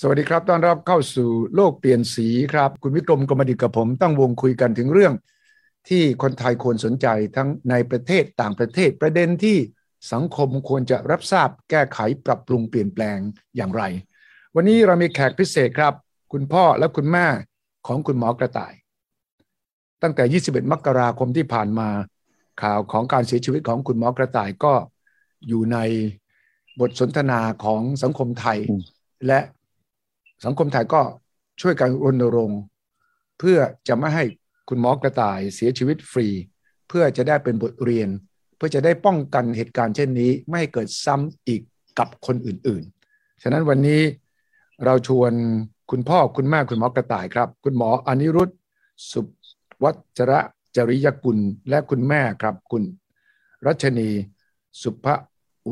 สวัสดีครับต้อนรับเข้าสู่โลกเปลี่ยนสีครับคุณวิกรมกรมดิษฐ์กับผมตั้งวงคุยกันถึงเรื่องที่คนไทยควรสนใจทั้งในประเทศต่างประเทศประเด็นที่สังคมควรจะรับทราบแก้ไขปรับปรุงเปลี่ยนแปลงอย่างไรวันนี้เรามีแขกพิเศษครับคุณพ่อและคุณแม่ของคุณหมอกระต่ายตั้งแต่21มกราคมที่ผ่านมาข่าวของการเสียชีวิตของคุณหมอกระต่ายก็อยู่ในบทสนทนาของสังคมไทยและสังคมไทยก็ช่วยกันรณรงค์เพื่อจะไม่ให้คุณหมอกระต่ายเสียชีวิตฟรีเพื่อจะได้เป็นบทเรียนเพื่อจะได้ป้องกันเหตุการณ์เช่นนี้ไม่ให้เกิดซ้ำอีกกับคนอื่นๆฉะนั้นวันนี้เราชวนคุณพ่อคุณแม่คุณหมอกระต่ายครับคุณหมออนิรุทธสุวัชระจริยกุลและคุณแม่ครับคุณรัชนีสุภ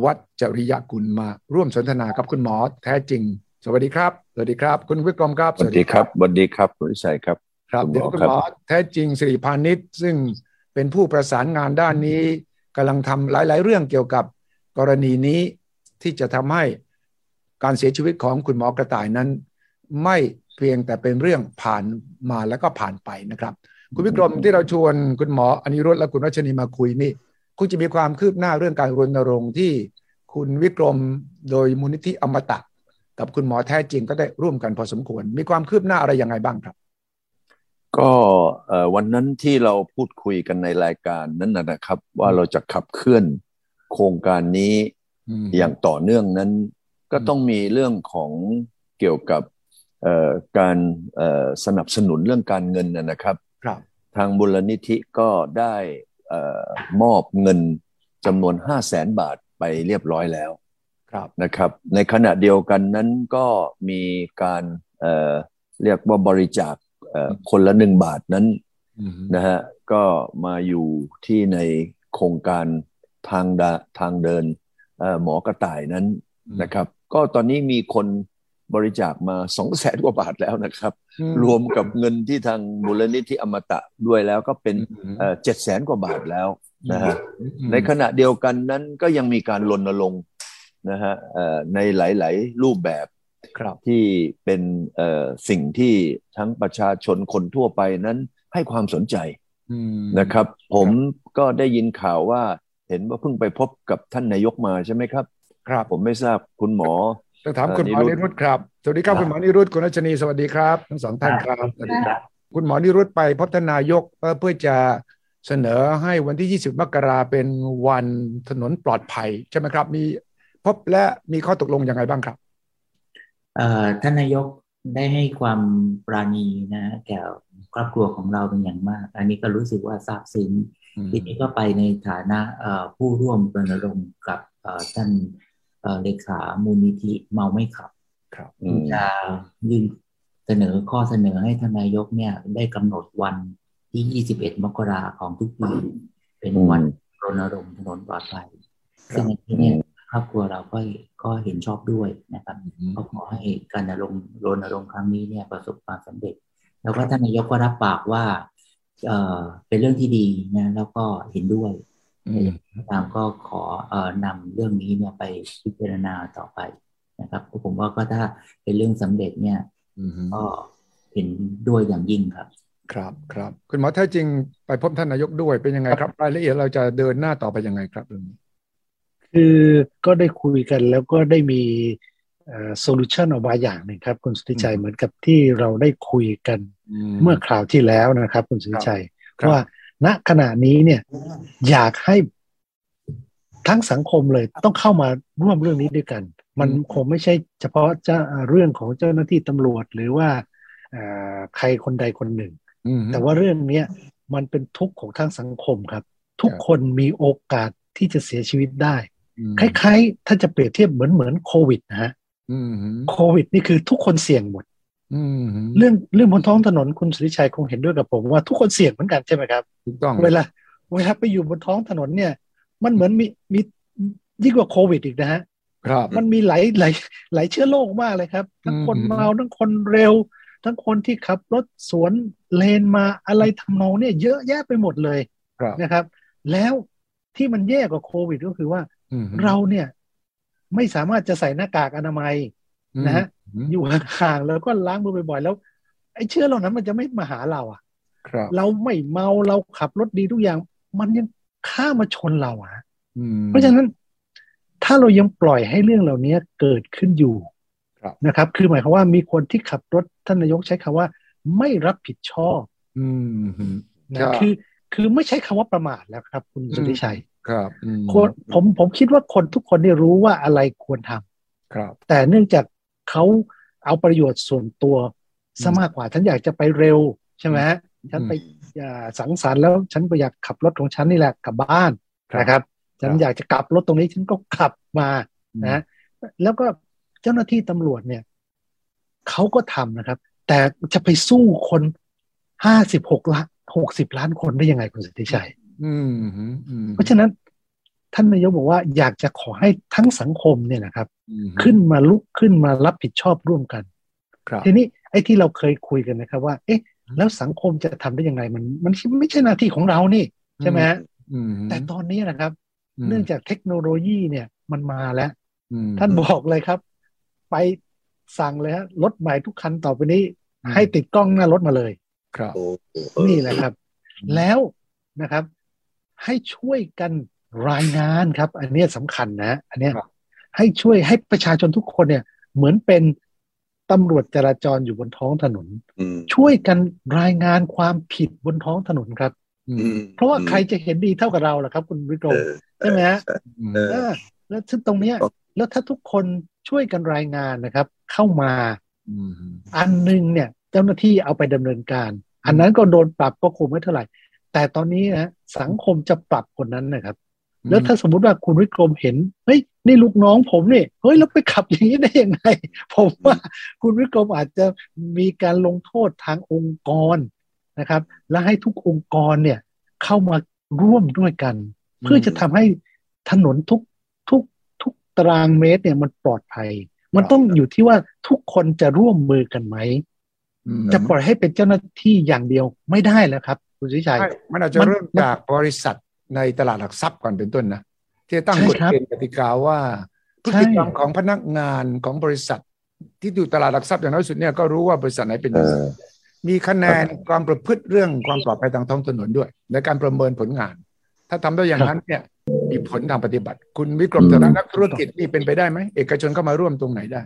วัชจริยกุลมาร่วมสนทนากับคุณหมอแท้จริงสวัสดีครับสวัสดีครับคุณวิกรมครับสวัสดีครับสวัสดีครับคุณวิชัยครับครับเดี๋ยวคุณหมอแท้จริงสิริพานิชซึ่งเป็นผู้ประสานงานด้านนี้กำลังทำหลายๆเรื่องเกี่ยวกับกรณีนี้ที่จะทำให้การเสียชีวิตของคุณหมอกระต่ายนั้นไม่เพียงแต่เป็นเรื่องผ่านมาแล้วก็ผ่านไปนะครับคุณวิกรมที่เราชวนคุณหมออนิรุทธและคุณรัชนีมาคุยนี่คุณจะมีความคืบหน้าเรื่องการรณรงค์ที่คุณวิกรมโดยมูลนิธิอมตะกับคุณหมอแท้จริงก็ได้ร่วมกันพอสมควรมีความคืบหน้าอะไรยังไงบ้างครับก็วันนั้นที่เราพูดคุยกันในรายการนั้นนะครับว่าเราจะขับเคลื่อนโครงการนี้อย่างต่อเนื่องนั้นก็ต้องมีเรื่องของเกี่ยวกับการสนับสนุนเรื่องการเงินนะครับทางมูลนิธิก็ได้มอบเงินจำนวน 500,000 บาทไปเรียบร้อยแล้วนะครับในขณะเดียวกันนั้นก็มีการเรียกว่าบริจาคคนละ1บาทนั้นนะฮะก็มาอยู่ที่ในโครงการทางเดินหมอกระต่ายนั้นนะครับก็ตอนนี้มีคนบริจาคมา 200,000 กว่าบาทแล้วนะครับรวมกับเงินที่ทางมูลนิธิอมตะด้วยแล้วก็เป็น700,000 กว่าบาทแล้วนะฮะในขณะเดียวกันนั้นก็ยังมีการรณรงค์นะฮะในหลายๆรูปแบบที่เป็นสิ่งที่ทั้งประชาชนคนทั่วไปนั้นให้ความสนใจนะครับผมก็ได้ยินข่าวว่าเห็นว่าเพิ่งไปพบกับท่านนายกมาใช่ไหมครับครับผมไม่ทราบคุณหมอต้องถามคุณหมอนิรุทธครับสวัสดีครับคุณหมอนิรุทธคุณรัชนีสวัสดีครับทั้งสองท่านครับสวัสดีครับคุณหมอนิรุทธไปพบท่านนายกเพื่อจะเสนอให้วันที่20มกราเป็นวันถนนปลอดภัยใช่ไหมครับมีพบและมีข้อตกลงยังไงบ้างครับท่านนายกได้ให้ความปราณีนะแก่ครอบครัวของเราเป็นอย่างมากอันนี้ก็รู้สึกว่าซาบซึ้งทีนี้ก็ไปในฐานะผู้ร่วมรณรงค์กับท่านเลขามูลนิธิเมาไม่ขับจะยื่นเสนอข้อเสนอให้ท่านนายกเนี่ยได้กำหนดวันที่21มกราคมของทุกปีเป็นวันรณรงค์ถนนปลอดภัยซึ่งในที่นี้ครอบครัวเราก็เห็นชอบด้วยนะครับก็ขอให้การรณรงค์ครั้งนี้เนี่ยประสบความสำเร็จแล้วก็ท่านนายกก็รับปากว่าเป็นเรื่องที่ดีนะแล้วก็เห็นด้วยตามก็ขอนำเรื่องนี้เนี่ยไปพิจารณาต่อไปนะครับผมว่าก็ถ้าเป็นเรื่องสำเร็จเนี่ยก็เห็นด้วยอย่างยิ่งครับครับครับคุณหมอแท้จริงไปพบท่านนายกด้วยเป็นยังไงครับรายละเอียดเราจะเดินหน้าต่อไปยังไงครับคือก็ได้คุยกันแล้วก็ได้มีโซลูชันออกมาอย่างหนึ่งครับคุณสุทธิชัยเหมือนกับที่เราได้คุยกันเมื่อคราวที่แล้วนะครับคุณสุทธิชัยว่าณขณะนี้เนี่ยอยากให้ทั้งสังคมเลยต้องเข้ามาร่วมเรื่องนี้ด้วยกันมันคงไม่ใช่เฉพาะเรื่องของเจ้าหน้าที่ตำรวจหรือว่าใครคนใดคนหนึ่งแต่ว่าเรื่องนี้มันเป็นทุกข์ของทั้งสังคมครับทุกคนมีโอกาสที่จะเสียชีวิตได้คล้ายๆถ้าจะเปรียบเทียบเหมือนโควิดนะฮะโควิดนี่คือทุกคนเสี่ยงหมดเรื่องบนท้องถนนคุณสุริชัยคงเห็นด้วยกับผมว่าทุกคนเสี่ยงเหมือนกันใช่ไหมครับถูกต้องเวลาไปอยู่บนท้องถนนเนี่ยมันเหมือนมียิ่งกว่าโควิดอีกนะฮะครับมันมีหลายเชื้อโรคมากเลยครับทั้งคนเมาทั้งคนเร็วทั้งคนที่ขับรถสวนเลนมาอะไรทำนองเนี่ยเยอะแยะไปหมดเลยนะครับแล้วที่มันแย่กว่าโควิดก็คือว่าเราเนี่ยไม่สามารถจะใส่หน้ากากอนามัยนะฮะ อยู่ห่างๆแล้วก็ล้างมือบ่อยๆแล้วไอ้เชื้อเหล่านั้นมันจะไม่มาหาเราอ่ะเราไม่เมาเราขับรถดีทุกอย่างมันยังข้ามาชนเราอ่ะเพราะฉะนั้นถ้าเรายังปล่อยให้เรื่องเหล่านี้เกิดขึ้นอยู่นะครับคือหมายความว่ามีคนที่ขับรถท่านนายกใช้คำว่าไม่รับผิดชอบนะคือไม่ใช้คำว่าประมาทแล้วครับคุณสุทธิชัยครับผมคิดว่าคนทุกคนได้รู้ว่าอะไรควรทำครับแต่เนื่องจากเขาเอาประโยชน์ส่วนตัวซะมากกว่าฉันอยากจะไปเร็วใช่ไหมฉันไปสังสรรค์แล้วฉันอยากขับรถของฉันนี่แหละกลับบ้านนะครับฉันอยากจะกลับรถตรงนี้ฉันก็ขับมานะแล้วก็เจ้าหน้าที่ตำรวจเนี่ยเขาก็ทำนะครับแต่จะไปสู้คน60 ล้านคนได้ยังไงคุณสุทธิชัยเพราะฉะนั้นท่านนายกบอกว่าอยากจะขอให้ทั้งสังคมเนี่ยนะครับขึ้นมาลุกขึ้นมารับผิดชอบร่วมกันทีนี้ไอ้ที่เราเคยคุยกันนะครับว่าเอ๊ะแล้วสังคมจะทำได้ยังไงมันไม่ใช่หน้าที่ของเรานี่ใช่ไหมแต่ตอนนี้นะครับเนื่องจากเทคโนโลยีเนี่ยมันมาแล้วท่านบอกเลยครับไปสั่งเลยฮะรถใหม่ทุกคันต่อไปนี้ให้ติดกล้องหน้ารถมาเลยครับนี่แหละครับแล้วนะครับให้ช่วยกันรายงานครับอันนี้สำคัญนะอันนี้ให้ช่วยให้ประชาชนทุกคนเนี่ยเหมือนเป็นตำรวจจราจรอยู่บนท้องถนนช่วยกันรายงานความผิดบนท้องถนนครับเพราะว่าใครจะเห็นดีเท่ากับเราล่ะครับคุณวิโรจน์ใช่ไหมฮะแล้วซึ่งตรงนี้แล้วถ้าทุกคนช่วยกันรายงานนะครับเข้ามาอันนึงเนี่ยเจ้าหน้าที่เอาไปดำเนินการอันนั้นก็โดนปรับก็คงไม่เท่าไหร่แต่ตอนนี้นะสังคมจะปรับคนนั้นนะครับแล้วถ้าสมมุติว่าคุณวิกรมเห็นเฮ้ยนี่ลูกน้องผมนี่เฮ้ยแล้วไปขับอย่างนี้ได้ยังไงผมว่าคุณวิกรมอาจจะมีการลงโทษทางองค์กรนะครับและให้ทุกองค์กรเนี่ยเข้ามาร่วมด้วยกันเพื่อจะทำให้ถนนทุกตารางเมตรเนี่ยมันปลอดภัยมันต้องอยู่ที่ว่าทุกคนจะร่วมมือกันไหมจะปล่อยให้เป็นเจ้าหน้าที่อย่างเดียวไม่ได้แล้วครับคุณสุทธิชัยมันอาจจะเริ่มจากบริษัทในตลาดหลักทรัพย์ก่อนเป็นต้นนะที่ตั้งกฎเกณฑ์กติกาว่าพฤติกรรมของพนักงานของบริษัทที่อยู่ตลาดหลักทรัพย์อย่างน้อยสุดเนี่ยก็รู้ว่าบริษัทไหนเป็นมีคะแนนความประพฤติเรื่องความปลอดภัยทางท้องถนนด้วยในการประเมินผลงานถ้าทำได้อย่างนั้นเนี่ยมีผลทางปฏิบัติคุณวิกรมฐานะนักธุรกิจนี่เป็นไปได้ไหมเอกชนเข้ามาร่วมตรงไหนได้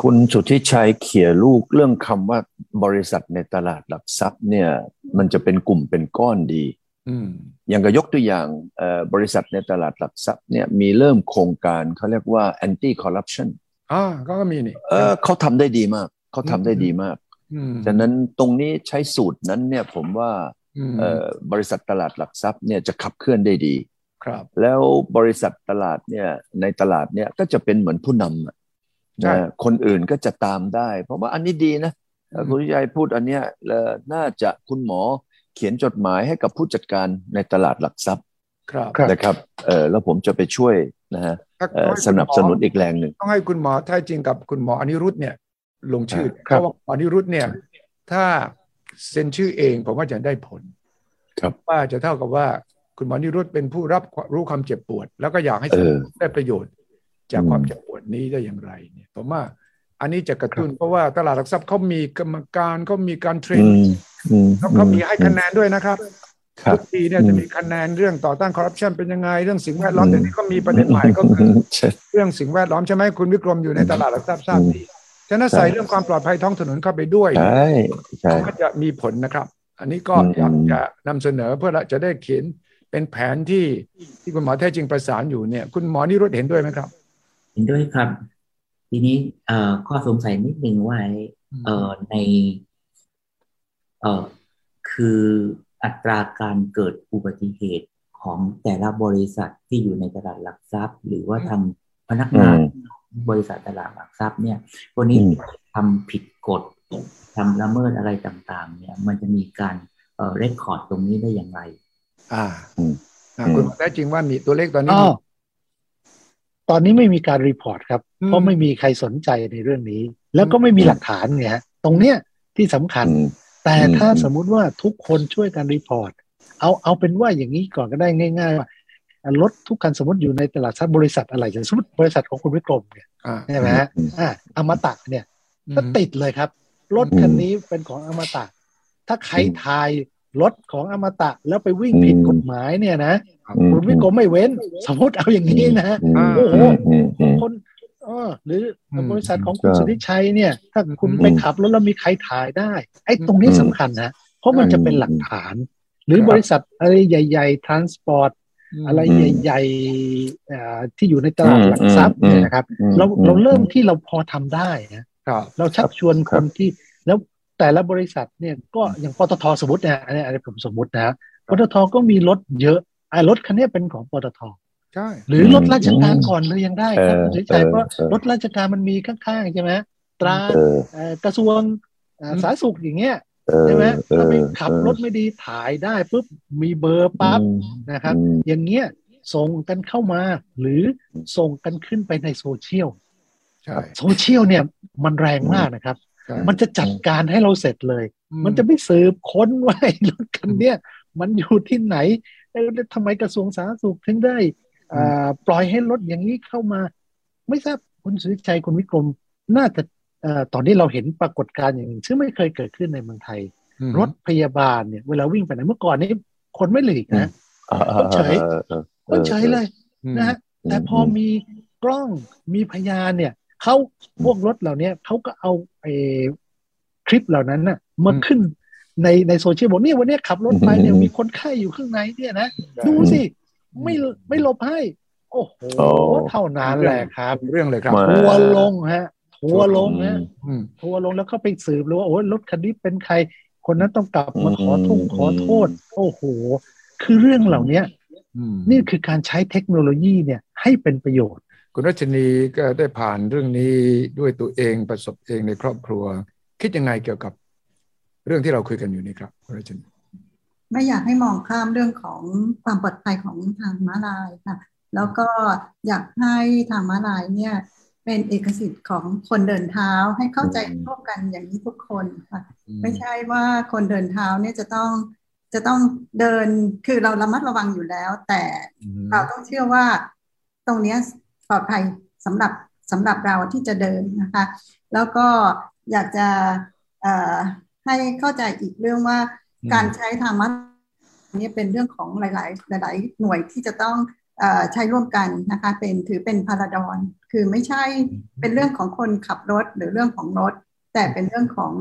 คุณสุทธิชัยเขี่ยลูกเรื่องคำว่าบริษัทในตลาดหลักทรัพย์เนี่ยมันจะเป็นกลุ่มเป็นก้อนดีอย่างก็ยกตัวอย่างบริษัทในตลาดหลักทรัพย์เนี่ยมีเริ่มโครงการเขาเรียกว่า anti corruption ก็มีนี่เขาทำได้ดีมากเขาทำได้ดีมากฉะนั้นตรงนี้ใช้สูตรนั้นเนี่ยผมว่าบริษัทตลาดหลักทรัพย์เนี่ยจะขับเคลื่อนได้ดีครับแล้วบริษัทตลาดเนี่ยในตลาดเนี่ยก็จะเป็นเหมือนผู้นำคนอื่นก็จะตามได้เพราะว่าอันนี้ดีนะคุณวิชัยพูดอันเนี้ยน่าจะคุณหมอเขียนจดหมายให้กับผู้จัดการในตลาดหลักทรัพย์นะครับแล้วผมจะไปช่วยนะฮะสนับสนุนอีกแรงหนึ่งต้องให้คุณหมอแท้จริงกับคุณหมออนิรุธเนี่ยลงชื่อเพราะว่าอนิรุธเนี่ยถ้าเซ็นชื่อเองผมว่าจะได้ผลว่าจะเท่ากับว่าคุณหมออนิรุธเป็นผู้รับรู้ความเจ็บปวดแล้วก็อยากให้ได้ประโยชน์จากความเจ็บปวดนี้ได้อย่างไรเนี่ยผมว่าอันนี้จะกระตุ้นเพราะว่าตลาดหลักทรัพย์เขามีกรรมการเขามีการเทรนเขามีให้คะแนนด้วยนะครับทุกปีเนี่ยจะมีคะแนนเรื่องต่อต้านคอร์รัปชันเป็นยังไงเรื่องสิ่งแวดล้อมแต่นี่ก็มีประเด็นใหม่ก็คือเรื่องสิ่งแวดล้อมใช่ไหมคุณวิกรมอยู่ในตลาดหลักทรัพย์ทราบดีฉะนั้นใส่เรื่องความปลอดภัยท้องถนนเข้าไปด้วยก็จะมีผลนะครับอันนี้ก็อยากจะนำเสนอเพื่อจะได้เขียนเป็นแผนที่คุณหมอแท้จริงประสานอยู่เนี่ยคุณหมอนี่รู้เห็นด้วยไหมครับเห็นด้วยครับทีนี้ข้อสงสัยนิดนึงว่าในคืออัตราการเกิดอุบัติเหตุของแต่ละบริษัทที่อยู่ในตลาดหลักทรัพย์หรือว่าทางพนักงานบริษัทตลาดหลักทรัพย์เนี่ยวันนี้ทำผิดกฎทำละเมิดอะไรต่างๆเนี่ยมันจะมีการเรคคอร์ดตรงนี้ได้อย่างไรคุณแท้จริงว่ามีตัวเลขตอนนี้ไม่มีการรีพอร์ตครับเพราะไม่มีใครสนใจในเรื่องนี้แล้วก็ไม่มีหลักฐานไงฮะตรงเนี้ยที่สำคัญแต่ถ้าสมมุติว่าทุกคนช่วยกันรีพอร์ตเอาเป็นว่าอย่างนี้ก่อนก็ได้ง่ายๆว่ารถทุกคันสมมติอยู่ในตลาดหลักทรัพย์บริษัทอะไรอย่างสมมติบริษัทของคุณวิกรมเนี่ยใช่ไหมฮะอมตะเนี่ย ก็ติดเลยครับรถคันนี้เป็นของอมตะถ้าใครทายรถของอมตะแล้วไปวิ่งผิดกฎหมายเนี่ยนะคุณวิกรมไม่เว้นสมมติเอาอย่างนี้นะโอ้โหคนหรือบริษัทของคุณสุทธิชัยเนี่ยถ้าคุณไปขับรถแล้วมีใครถ่ายได้ไอ้ตรงนี้สำคัญนะเพราะมันจะเป็นหลักฐานหรือบริษัทอะไรใหญ่ๆทรานสปอร์ตอะไรใหญ่ๆที่อยู่ในตลาดหลักทรัพย์เนี่ยนะครับเราเริ่มที่เราพอทำได้นะเราชักชวนคนที่แล้วแต่ละบริษัทเนี่ยก็อย่างปตท.สมมตินะอันนี้ผมสมมตินะปตท.ก็มีรถเยอะรถคันนี้เป็นของปตท.หรือรถราชการก่อนเลยยังได้ครับคุณสุทธิชัยเพราะรถราชการมันมีข้างๆใช่ไหมตรากระทรวงสาธารณสุขอย่างเงี้ยใช่ไหมถ้าไปขับรถไม่ดีถ่ายได้ปุ๊บมีเบอร์ปั๊บนะครับอย่างเงี้ยส่งกันเข้ามาหรือส่งกันขึ้นไปในโซเชียลโซเชียลเนี่ยมันแรงมากนะครับมันจะจัดการให้เราเสร็จเลยมันจะไม่สืบค้นว่ารถคันเนี้ยมันอยู่ที่ไหนแล้วทำไมกระทรวงสาธารณสุขถึงได้ปล่อยให้รถอย่างนี้เข้ามาไม่ทราบคุณสุทธิชัยคุณวิกรมน่าจะตอนนี้เราเห็นปรากฏการณ์อย่างนี้ซึ่งไม่เคยเกิดขึ้นในเมืองไทยรถพยาบาลเนี่ยเวลาวิ่งไปไหนเมื่อก่อนนี้คนไม่หลีกนะคนเฉยเลยนะฮะแต่พอมีกล้องมีพยานเนี่ยเขาพวกรถเหล่านี้เขาก็เอาคลิปเหล่านั้นน่ะมาขึ้นในโซเชียลบอกเนี่ยวันนี้ขับรถไปเนี่ยมีคนไข้อยู่ข้างในเนี่ยนะดูสิไม่ลบให้โอ้โหเท่านั้นแหละครับเรื่องเลยครับทัวลงแล้วก็ไปสืบเลยว่าโอ้รถคันนี้เป็นใครคนนั้นต้องกลับมาขอโทษโอ้โหคือเรื่องเหล่านี้นี่คือการใช้เทคโนโลยีเนี่ยให้เป็นประโยชน์คุณรัชนีก็ได้ผ่านเรื่องนี้ด้วยตัวเองประสบเองในครอบครัวคิดยังไงเกี่ยวกับเรื่องที่เราคุยกันอยู่นี่ครับคุณรัชนีไม่อยากให้มองข้ามเรื่องของความปลอดภัยของทางม้าลายค่ะแล้วก็อยากให้ทางม้าลายเนี่ยเป็นเอกสิทธิ์ของคนเดินเท้าให้เข้าใจร่วมกันอย่างนี้ทุกคนค่ะไม่ใช่ว่าคนเดินเท้าเนี่ยจะต้องเดินคือเราระมัดระวังอยู่แล้วแต่เราต้องเชื่อว่าตรงนี้ปลอดภัยสำหรับเราที่จะเดินนะคะแล้วก็อยากจะให้เข้าใจอีกเรื่องว่าการใช้ทางม้าลายนี่เป็นเรื่องของหลายหน่วยที่จะต้องใช้ร่วมกันนะคะถือเป็นพาราดอนคือไม่ใช่เป็นเรื่องของคนขับรถหรือเรื่องของรถแต่เป็นเรื่องของ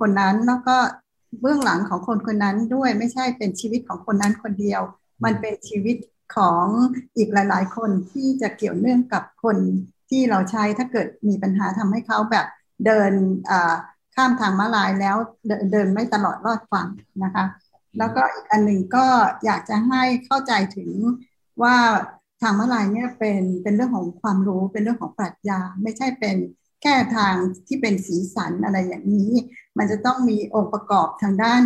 คนนั้นแล้วก็เบื้องหลังของคนนั้นด้วยไม่ใช่เป็นชีวิตของคนนั้นคนเดียวมันเป็นชีวิตของอีกหลายๆคนที่จะเกี่ยวเนื่องกับคนที่เราใช้ถ้าเกิดมีปัญหาทำให้เขาแบบเดินข้ามทางม้าลายแล้วเดินไม่ตลอดรอดฝั่งนะคะแล้วก็อีกอันหนึ่งก็อยากจะให้เข้าใจถึงว่าทางม้าลายเนี่ยเป็นเรื่องของความรู้เป็นเรื่องของปรัชญาไม่ใช่เป็นแค่ทางที่เป็นสีสันอะไรอย่างนี้มันจะต้องมีองค์ประกอบทางด้าน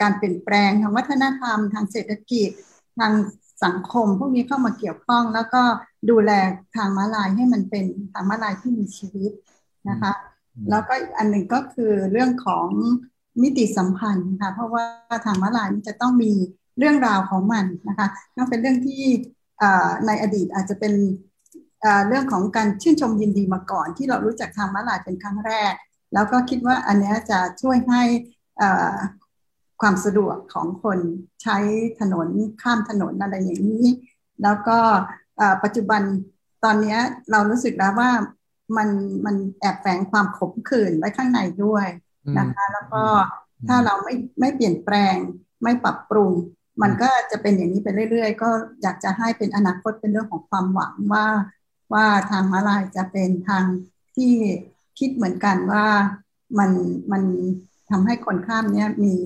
การเปลี่ยนแปลงทางวัฒนธรรมทางเศรษฐกิจทางสังคมพวกนี้เข้ามาเกี่ยวข้องแล้วก็ดูแลทางม้าลายให้มันเป็นทางม้าลายที่มีชีวิตนะคะแล้วก็อีกอันหนึ่งก็คือเรื่องของมิติสัมพันธ์ค่ะเพราะว่าทางม้าลายจะต้องมีเรื่องราวของมันนะคะต้องเป็นเรื่องที่ในอดีตอาจจะเป็นเรื่องของการชื่นชมยินดีมาก่อนที่เรารู้จักทางม้าลายเป็นครั้งแรกแล้วก็คิดว่าอันนี้จะช่วยให้ความสะดวกของคนใช้ถนนข้ามถนนอะไรอย่างนี้แล้วก็ปัจจุบันตอนนี้เรารู้สึกแล้วว่ามันแอบแฝงความขมขื่นไว้ข้างในด้วยนะคะแล้วก็ถ้าเราไม่เปลี่ยนแปลงไม่ปรับปรุงมันก็จะเป็นอย่างนี้ไปเรื่อยๆก็อยากจะให้เป็นอนาคตเป็นเรื่องของความหวังว่าทางม้าลายจะเป็นทางที่คิดเหมือนกันว่ามันทำให้คนข้ามเนี่ยมี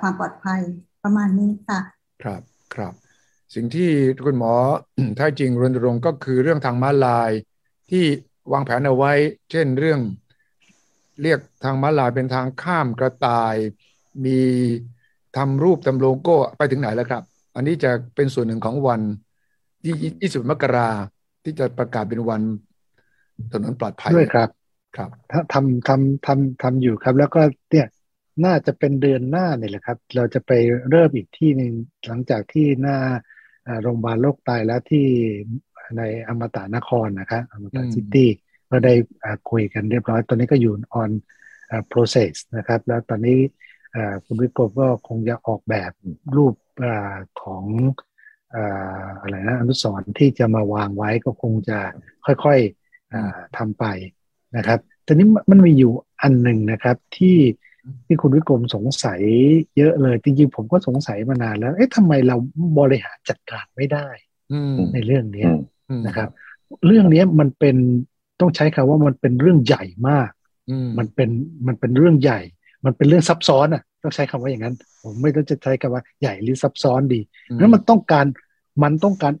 ความปลอดภัยประมาณนี้ค่ะครับครับสิ่งที่คุณหมอแท้จริงรณรงค์ก็คือเรื่องทางม้าลายที่วางแผนเอาไว้เช่นเรื่องเรียกทางม้าลายเป็นทางข้ามกระต่ายมีทำรูปทำโลโก้ไปถึงไหนแล้วครับอันนี้จะเป็นส่วนหนึ่งของวันที่20มกราที่จะประกาศเป็นวันถนนปลอดภัยด้วยครับครับทำอยู่ครับแล้วก็เนี่ยน่าจะเป็นเดือนหน้าเนี่ยแหละครับเราจะไปเริ่มอีกที่นึงหลังจากที่หน้าโรงพยาบาลโรคไตแล้วที่ในอมตะนครนะครับอมตะซิตี้ ก็ได้คุยกันเรียบร้อยตอนนี้ก็อยู่ on process นะครับแล้วตอนนี้คุณวิกรมก็คงจะออกแบบรูปของอะไรนะอนุสรณ์ที่จะมาวางไว้ก็คงจะค่อยๆทำไปนะครับตอนนี้มันมีอยู่อันหนึ่งนะครับที่คุณวิกรมสงสัยเยอะเลยจริงๆผมก็สงสัยมานานแล้วเอ๊ะทำไมเราบริหารจัดการไม่ได้ในเรื่องนี้นะครับเรื่องนี้มันเป็นต้องใช้คำว่ามันเป็นเรื่องใหญ่มากมันเป็นเรื่องใหญ่มันเป็นเรื่องซับซ้อนอ่ะต้องใช้คำว่าอย่างนั้นผมไม่รู้จะใช้คำว่าใหญ่หรือซับซ้อนดีแล้วมันต้องการ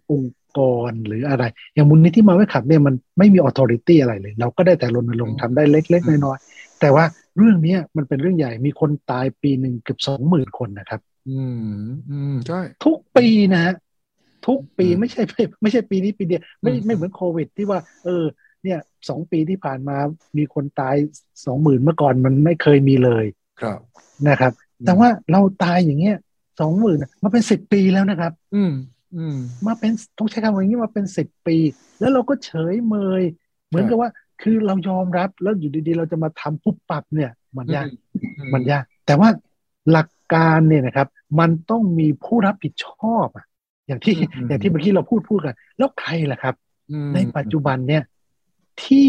องค์กรหรืออะไรอย่างมูลนิธิที่มาไว้ขับเนี่ยมันไม่มีออโธริตี้อะไรเลยเราก็ได้แต่รณรงค์ทำได้เล็กๆน้อยๆแต่ว่าเรื่องนี้มันเป็นเรื่องใหญ่มีคนตายปีหนึ่งเกือบ 20,000 คนนะครับใช่ทุกปีนะฮะทุกปีไม่ใช่ปีนี้ปีเดียวไม่เหมือนโควิดที่ว่าเนี่ย2ปีที่ผ่านมามีคนตาย 20,000 เมื่อก่อนมันไม่เคยมีเลยครับนะครับแต่ว่าเราตายอย่างเงี้ย 20,000 มาเป็น10ปีแล้วนะครับมาเป็นต้องใช้คำว่าอย่างนี้มาเป็น10ปีแล้วเราก็เฉยเมยเหมือนกับว่าคือเรายอมรับแล้วอยู่ดีๆเราจะมาทำปุ๊บปับเนี่ยมันยากแต่ว่าหลักการเนี่ยนะครับมันต้องมีผู้รับผิดชอบอย่างที่เมื่อกี้เราพูดกันแล้วใครล่ะครับในปัจจุบันเนี่ยที่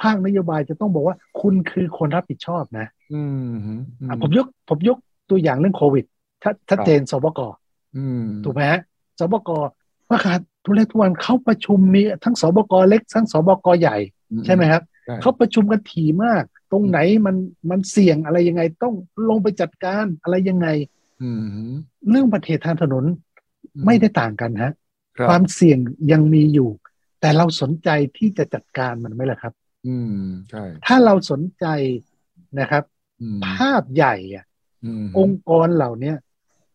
ภาคนโยบายจะต้องบอกว่าคุณคือคนรับผิดชอบนะผมยกตัวอย่างเรื่องโควิดชัดเจนสบก.ถูกไหมฮะสบก.ประกาศตัวเลขทุกวันเขาประชุมมีทั้งสบก.เล็กทั้งสบก.ใหญ่ใช่ไหมครับเขาประชุมกันถี่มากตรงไหนมันเสี่ยงอะไรยังไงต้องลงไปจัดการอะไรยังไงเรื่องอุบัติเหตุทางถนนไม่ได้ต่างกันฮะความเสี่ยงยังมีอยู่แต่เราสนใจที่จะจัดการมันไหมล่ะครับใช่ถ้าเราสนใจนะครับภาพใหญ่องค์กรเหล่านี้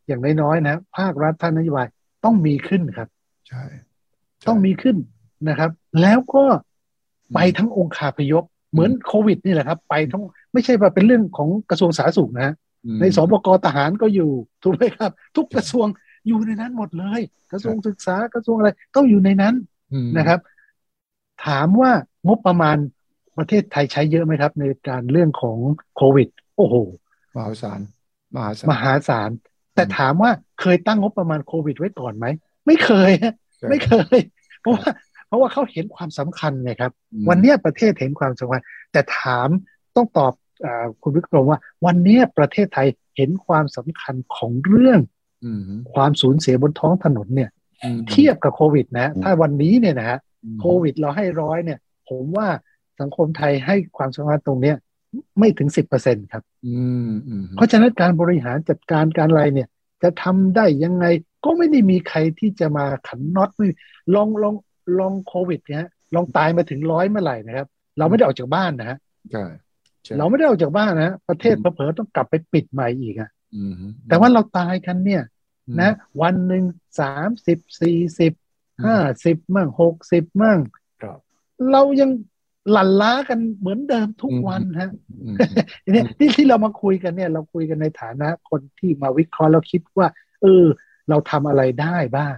อย่างน้อยๆนะภาครัฐท่านนโยบายต้องมีขึ้นครับใช่ต้องมีขึ้นนะครับแล้วก็ไปทั้งองค์คาพยพเหมือนโควิดนี่แหละครับไปทั้งไม่ใช่ว่าเป็นเรื่องของกระทรวงสาธารณสุขนะในสบก.ทหารก็อยู่ถูกไหมครับทุกกระทรวงอยู่ในนั้นหมดเลยกระทรวงศึกษากระทรวงอะไรต้องอยู่ในนั้นนะครับถามว่างบประมาณประเทศไทยใช้เยอะไหมครับในการเรื่องของโควิดโอ้โหมหาศาลแต่ถามว่าเคยตั้งงบประมาณโควิดไว้ก่อนไหมไม่เคยเพราะว่าเขาเห็นความสำคัญไงครับวันนี้ประเทศเห็นความสำคัญแต่ถามต้องตอบคุณวิกรมว่าวันนี้ประเทศไทยเห็นความสำคัญของเรื่องความสูญเสียบนท้องถนนเนี่ยเทียบกับโควิดนะถ้าวันนี้เนี่ยนะฮะโควิดเราให้100เนี่ยผมว่าสังคมไทยให้ความสำคัญตรงเนี้ยไม่ถึง 10% ครับเพราะฉะนั้นการบริหารจัดการการอะไรเนี่ยจะทำได้ยังไงก็ไม่ได้มีใครที่จะมาขันน็อตลองโควิดเนี่ยลองตายมาถึง100เมื่อไหร่นะครับเราไม่ได้ออกจากบ้านนะฮะเราไม่ได้ออกจากบ้านนะประเทศเผลอๆต้องกลับไปปิดใหม่อีกอะแต่ว่าเราตายกันเนี่ยนะวันหนึ่ง30, 40, 50มั่ง60มั่งเรายังหลั่นล้ากันเหมือนเดิมทุกวันฮะเนี่ยที่เรามาคุยกันเนี่ยเราคุยกันในฐานะคนที่มาวิเคราะห์แล้วคิดว่าเราทำอะไรได้บ้าง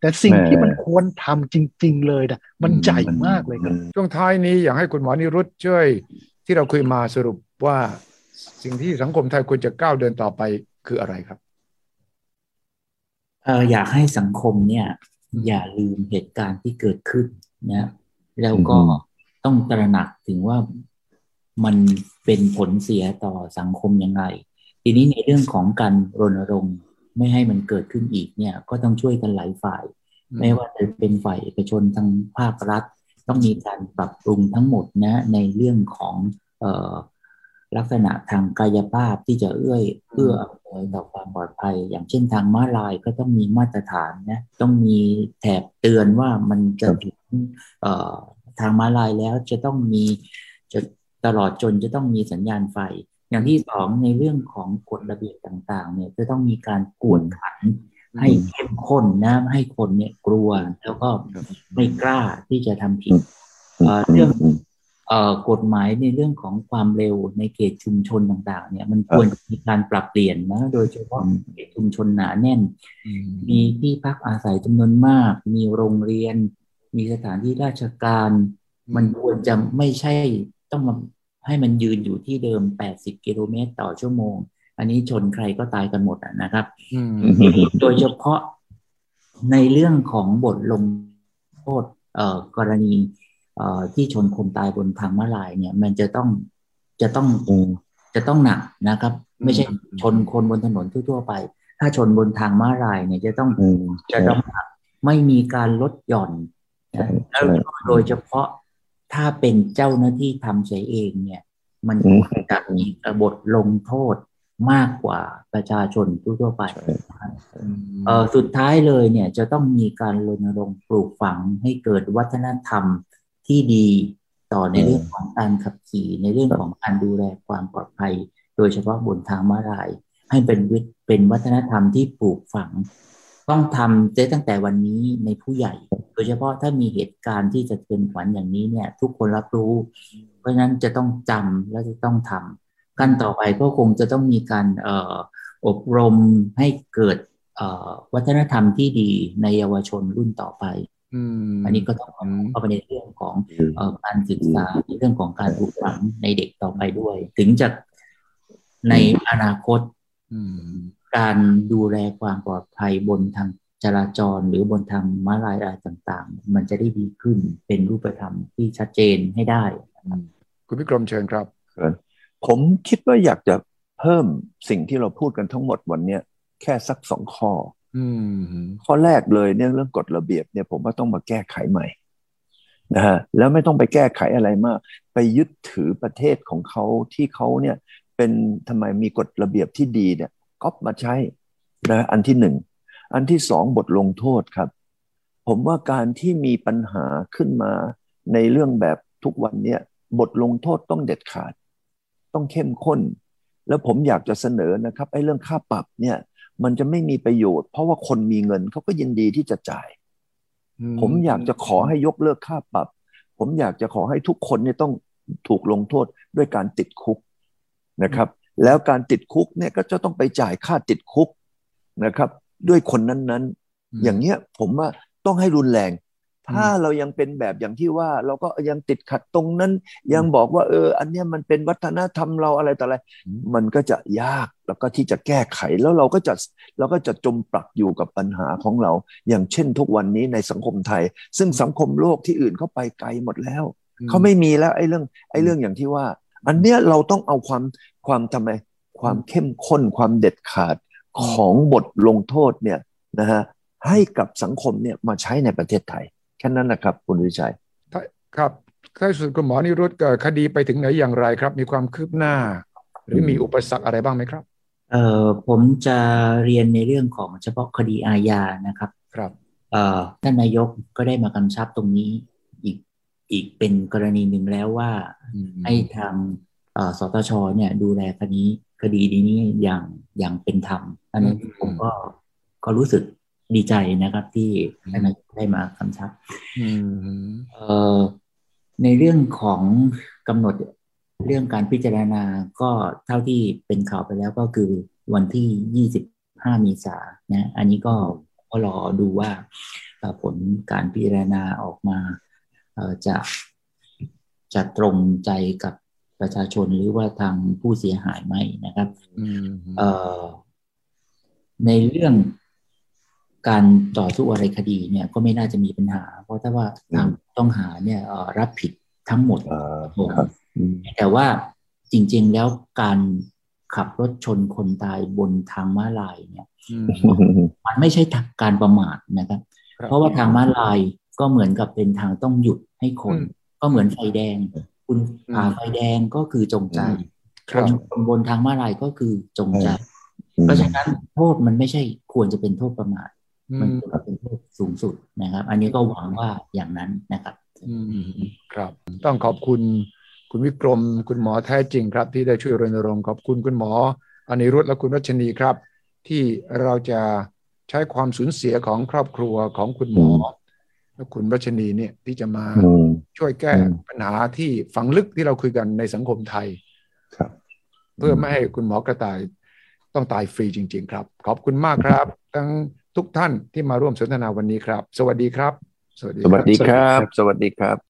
แต่สิ่งที่มันควรทำจริงๆเลยนะมันใหญ่มากเลยครับช่วงท้ายนี้อยากให้คุณหมอนิรุตช่วยที่เราคุยมาสรุปว่าสิ่งที่สังคมไทยควรจะก้าวเดินต่อไปคืออะไรครับอยากให้สังคมเนี่ยอย่าลืมเหตุการณ์ที่เกิดขึ้นนะแล้วก็ต้องตระหนักถึงว่ามันเป็นผลเสียต่อสังคมยังไงทีนี้ในเรื่องของการรณรงค์ไม่ให้มันเกิดขึ้นอีกเนี่ยก็ต้องช่วยกันหลายฝ่ายไม่ว่าจะเป็นฝ่ายเอกชนทางภาครัฐต้องมีการปรับปรุงทั้งหมดนะในเรื่องของลักษณะทางกายภาพที่จะเอื้ออำนวยต่อความปลอดภัยอย่างเช่นทางม้าลายก็ต้องมีมาตรฐานนะต้องมีแถบเตือนว่ามันจะถึงทางม้าลายแล้วจะต้องมีจะตลอดจนจะต้องมีสัญญาณไฟอย่างที่สองในเรื่องของกฎระเบียบต่างๆเนี่ยจะต้องมีการกวดขันให้เข้มข้นนะให้คนเนี่ยกลัวแล้วก็ไม่กล้าที่จะทำผิดเรื่องกฎหมายในเรื่องของความเร็วในเขตชุมชนต่างๆเนี่ยมันควรมีการปรับเปลี่ยนนะโดยเฉพาะเขตชุมชนหนาแน่นมีที่พักอาศัยจำนวนมากมีโรงเรียนมีสถานที่ราชการ มันควรจะไม่ใช่ต้องมาให้มันยืนอยู่ที่เดิม80กิโลเมตรต่อชั่วโมงอันนี้ชนใครก็ตายกันหมดนะครับโดยเฉพาะในเรื่องของบทลงโทษกรณีที่ชนคนตายบนทางม้าลายเนี่ยมันจะต้องหนักนะครับไม่ใช่ชนคนบนถนนทั่วๆไปถ้าชนบนทางม้าลายเนี่ยจะต้องหนักไม่มีการลดหย่อนแล้วโดยเฉพาะถ้าเป็นเจ้าหน้าที่ทำเสียเองเนี่ยมันจะมีบทลงโทษมากกว่าประชาชนทั่วไปสุดท้ายเลยเนี่ยจะต้องมีการรณรงค์ปลูกฝังให้เกิดวัฒนธรรมที่ดีต่อในเรื่องของการขับขี่ในเรื่องของการดูแลความปลอดภัยโดยเฉพาะบนทางม้าลายให้เป็นวัฒนธรรมที่ปลูกฝังต้องทำตั้งแต่วันนี้ในผู้ใหญ่โดยเฉพาะถ้ามีเหตุการณ์ที่จะเตือนขวัญอย่างนี้เนี่ยทุกคนรับรู้เพราะฉะนั้นจะต้องจำและจะต้องทำขั้นต่อไปก็คงจะต้องมีการอบรมให้เกิดวัฒนธรรมที่ดีในเยาวชนรุ่นต่อไปอันนี้ก็ต้องเอาไปในเรื่องของการศึกษาในเรื่องของการปลูกฝังในเด็กต่อไปด้วยถึงจะในอนาคตการดูแลความปลอดภัยบนทางจราจรหรือบนทางม้าลายอะไรต่างๆมันจะได้ดีขึ้นเป็นรูปธรรมที่ชัดเจนให้ได้คุณพิกรมเชิญครับผมคิดว่าอยากจะเพิ่มสิ่งที่เราพูดกันทั้งหมดวันนี้แค่สัก2ข้อข้อแรกเลยเนี่ยเรื่องกฎระเบียบเนี่ยผมว่าต้องมาแก้ไขใหม่นะฮะแล้วไม่ต้องไปแก้ไขอะไรมากไปยึดถือประเทศของเขาที่เขาเนี่ยเป็นทำไมมีกฎระเบียบที่ดีเนี่ยก๊อปมาใช้นะอันที่หนึ่งอันที่สองบทลงโทษครับผมว่าการที่มีปัญหาขึ้นมาในเรื่องแบบทุกวันเนี่ยบทลงโทษต้องเด็ดขาดต้องเข้มข้นแล้วผมอยากจะเสนอนะครับไอ้เรื่องค่าปรับเนี่ยมันจะไม่มีประโยชน์เพราะว่าคนมีเงินเขาก็ยินดีที่จะจ่ายผมอยากจะขอให้ยกเลิกค่าปรับผมอยากจะขอให้ทุกคนเนี่ยต้องถูกลงโทษด้วยการติดคุกนะครับแล้วการติดคุกเนี่ยก็จะต้องไปจ่ายค่าติดคุกนะครับด้วยคนนั้นๆอย่างเงี้ยผมว่าต้องให้รุนแรงถ้าเรายังเป็นแบบอย่างที่ว่าเราก็ยังติดขัดตรงนั้นยังบอกว่าอันเนี้ยมันเป็นวัฒนธรรมเราอะไรต่ออะไรมันก็จะยากแล้วก็ที่จะแก้ไขแล้วเราก็จะจมปลักอยู่กับปัญหาของเราอย่างเช่นทุกวันนี้ในสังคมไทยซึ่งสังคมโลกที่อื่นเขาไปไกลหมดแล้วเขาไม่มีแล้วไอ้เรื่องอย่างที่ว่าอันเนี้ยเราต้องเอาความทำไมความเข้มข้นความเด็ดขาดของบทลงโทษเนี่ยนะฮะให้กับสังคมเนี่ยมาใช้ในประเทศไทยแค่นั้นนะครับคุณวิชัยครับท้ายสุดคุณหมอนิรุตคดีไปถึงไหนอย่างไรครับมีความคืบหน้าหรือมีอุปสรรคอะไรบ้างไหมครับผมจะเรียนในเรื่องของเฉพาะคดีอาญานะครับครับท่านนายกก็ได้มากำชับตรงนี้อีกเป็นกรณีหนึ่งแล้วว่าให้ทางสตช.เนี่ยดูแลคดีนี้อย่างเป็นธรรมอันนั้นผมก็รู้สึกดีใจนะครับที่ท่านนายกได้มากำชับในเรื่องของกำหนดเรื่องการพิจารณาก็เท่าที่เป็นข่าวไปแล้วก็คือวันที่25เมษายนนะอันนี้ก็รอดูว่าผลการพิจารณาออกมาจะตรงใจกับประชาชนหรือว่าทางผู้เสียหายไหมนะครับในเรื่องการต่อสู้อะไรคดีเนี่ยก็ไม่น่าจะมีปัญหาเพราะถ้าว่าทางต้องหาเนี่ยรับผิดทั้งหมดแต่ว่าจริงๆแล้วการขับรถชนคนตายบนทางม้าลายเนี่ยมันไม่ใช่การประมาทนะครับเพราะว่าทางม้าลายก็เหมือนกับเป็นทางต้องหยุดให้คนก็เหมือนไฟแดงคุณผ่าไฟแดงก็คือจงใจคนบนทางม้าลายก็คือจงใจเพราะฉะนั้นโทษมันไม่ใช่ควรจะเป็นโทษประมาทมันควรจะเป็นโทษสูงสุดนะครับอันนี้ก็หวังว่าอย่างนั้นนะครับครับต้องขอบคุณคุณวิกรมคุณหมอแท้จริงครับที่ได้ช่วยรณรงค์ขอบคุณคุณหมออนิรุตและคุณรัชนีครับที่เราจะใช้ความสูญเสียของครอบครัวของคุณหมอและคุณรัชนีเนี่ยที่จะมาช่วยแก้ปัญหาที่ฝังลึกที่เราคุยกันในสังคมไทยครับเพื่อไม่ให้คุณหมอกระต่ายต้องตายฟรีจริงๆครับขอบคุณมากครับทั้งทุกท่านที่มาร่วมสนทนาวันนี้ครับสวัสดีครับสวัสดีครับสวัสดีครับ